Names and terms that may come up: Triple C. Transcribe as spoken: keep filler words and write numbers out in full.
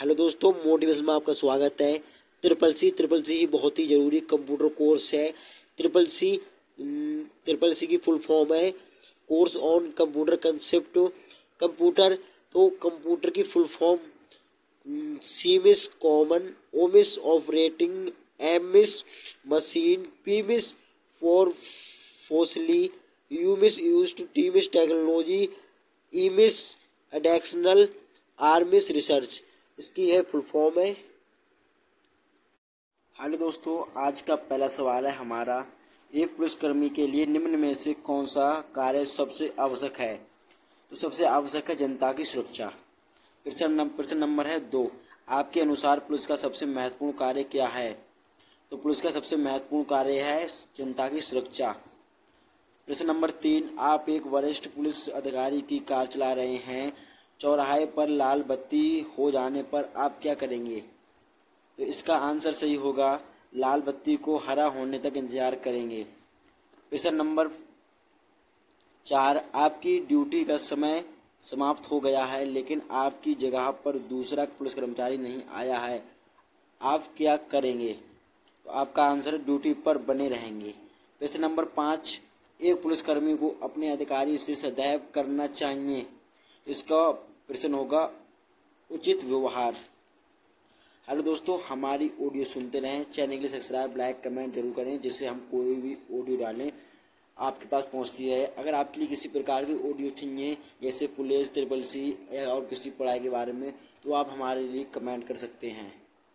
Hello दोस्तों, motivation में आपका स्वागत है। ट्रिपल सी ट्रिपल सी ही बहुत ही ज़रूरी कंप्यूटर कोर्स है। ट्रिपल सी ट्रिपल सी की फुल फॉर्म है course on computer concept. Computer तो कंप्यूटर की full form C miss common, O miss operating, M miss machine, P miss फॉर फोसली, U miss used, T miss technology, E miss additional, R miss research, इसकी है full form है। Hello दोस्तों, आज का पहला सवाल है हमारा, एक पुलिसकर्मी के लिए निम्न में से कौन सा कार्य सबसे आवश्यक है? तो सबसे आवश्यक है जनता की सुरक्षा। प्रश्न नंबर है दो, आपके अनुसार पुलिस का सबसे महत्वपूर्ण कार्य क्या है? तो पुलिस का सबसे महत्वपूर्ण कार्य है जनता की सुरक्षा। प्रश्न नंबर तीन, आप एक वरिष्ठ पुलिस अधिकारी की कार चला रहे हैं, चौराहे पर लाल बत्ती हो जाने पर आप क्या करेंगे? तो इसका आंसर सही होगा, लाल बत्ती को हरा होने तक इंतजार करेंगे। प्रश्न नंबर चार, आपकी ड्यूटी का समय समाप्त हो गया है लेकिन आपकी जगह पर दूसरा पुलिस कर्मचारी नहीं आया है, आप क्या करेंगे? तो आपका आंसर ड्यूटी पर बने रहेंगे। प्रश्न नंबर पाँच, एक पुलिसकर्मी को अपने अधिकारी से सदैव करना चाहिए, इसका प्रश्न होगा उचित व्यवहार। हेलो दोस्तों, हमारी ऑडियो सुनते रहें, चैनल के लिए सब्सक्राइब, लाइक, कमेंट जरूर करें जिससे हम कोई भी ऑडियो डालें आपके पास पहुंचती है। अगर आपके लिए किसी प्रकार की ऑडियो चाहिए जैसे पुलिस, ट्रिपल सी और किसी पढ़ाई के बारे में, तो आप हमारे लिए कमेंट कर सकते हैं।